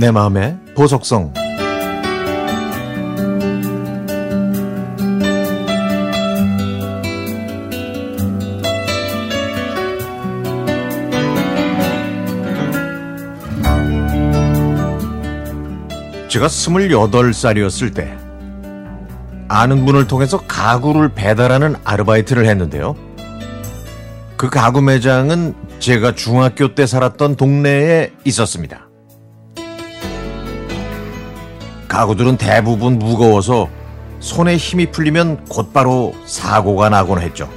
내 마음의 보석성. 제가 28살이었을 때 아는 분을 통해서 가구를 배달하는 아르바이트를 했는데요. 그 가구 매장은 제가 중학교 때 살았던 동네에 있었습니다. 가구들은 대부분 무거워서 손에 힘이 풀리면 곧바로 사고가 나곤 했죠.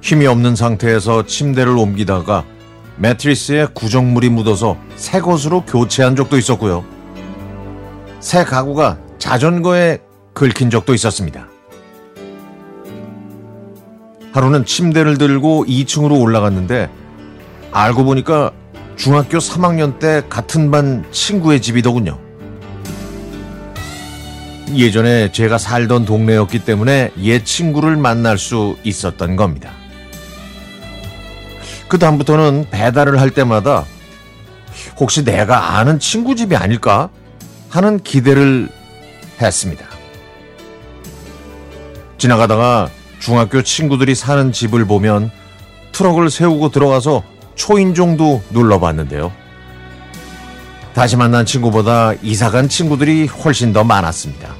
힘이 없는 상태에서 침대를 옮기다가 매트리스에 구정물이 묻어서 새 것으로 교체한 적도 있었고요. 새 가구가 자전거에 긁힌 적도 있었습니다. 하루는 침대를 들고 2층으로 올라갔는데 알고 보니까 중학교 3학년 때 같은 반 친구의 집이더군요. 예전에 제가 살던 동네였기 때문에 옛 친구를 만날 수 있었던 겁니다. 그 다음부터는 배달을 할 때마다 혹시 내가 아는 친구 집이 아닐까 하는 기대를 했습니다. 지나가다가 중학교 친구들이 사는 집을 보면 트럭을 세우고 들어가서 초인종도 눌러봤는데요. 다시 만난 친구보다 이사간 친구들이 훨씬 더 많았습니다.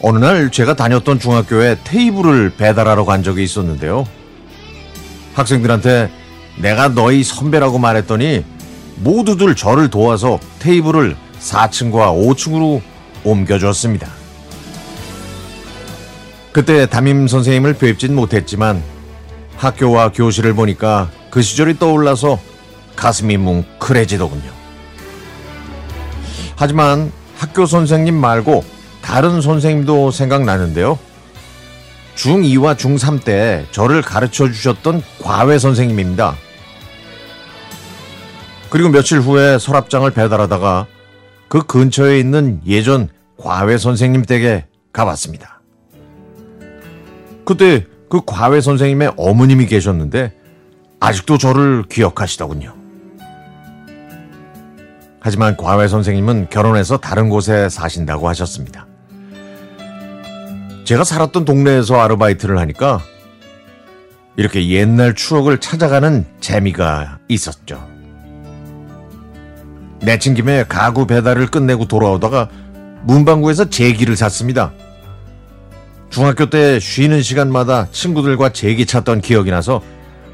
어느 날 제가 다녔던 중학교에 테이블을 배달하러 간 적이 있었는데요. 학생들한테 내가 너희 선배라고 말했더니 모두들 저를 도와서 테이블을 4층과 5층으로 옮겨줬습니다. 그때 담임 선생님을 뵙진 못했지만 학교와 교실을 보니까 그 시절이 떠올라서 가슴이 뭉클해지더군요. 하지만 학교 선생님 말고 다른 선생님도 생각나는데요. 중2와 중3 때 저를 가르쳐 주셨던 과외 선생님입니다. 그리고 며칠 후에 서랍장을 배달하다가 그 근처에 있는 예전 과외 선생님 댁에 가봤습니다. 그때 그 과외 선생님의 어머님이 계셨는데 아직도 저를 기억하시더군요. 하지만 과외 선생님은 결혼해서 다른 곳에 사신다고 하셨습니다. 제가 살았던 동네에서 아르바이트를 하니까 이렇게 옛날 추억을 찾아가는 재미가 있었죠. 내친 김에 가구 배달을 끝내고 돌아오다가 문방구에서 제기를 샀습니다. 중학교 때 쉬는 시간마다 친구들과 제기 찾던 기억이 나서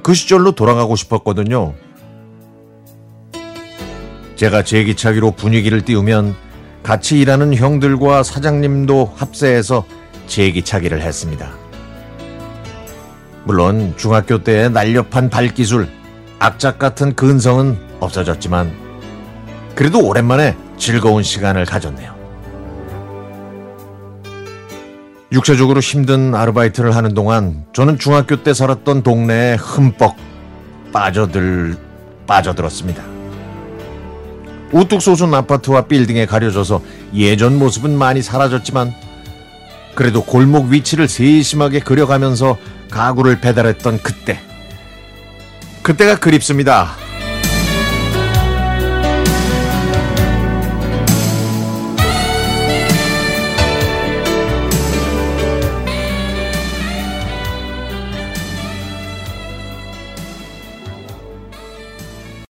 그 시절로 돌아가고 싶었거든요. 제가 제기차기로 분위기를 띄우면 같이 일하는 형들과 사장님도 합세해서 제기차기를 했습니다. 물론 중학교 때의 날렵한 발기술, 악착 같은 근성은 없어졌지만 그래도 오랜만에 즐거운 시간을 가졌네요. 육체적으로 힘든 아르바이트를 하는 동안 저는 중학교 때 살았던 동네에 흠뻑 빠져들었습니다. 우뚝 솟은 아파트와 빌딩에 가려져서 예전 모습은 많이 사라졌지만 그래도 골목 위치를 세심하게 그려가면서 가구를 배달했던 그때가 그립습니다.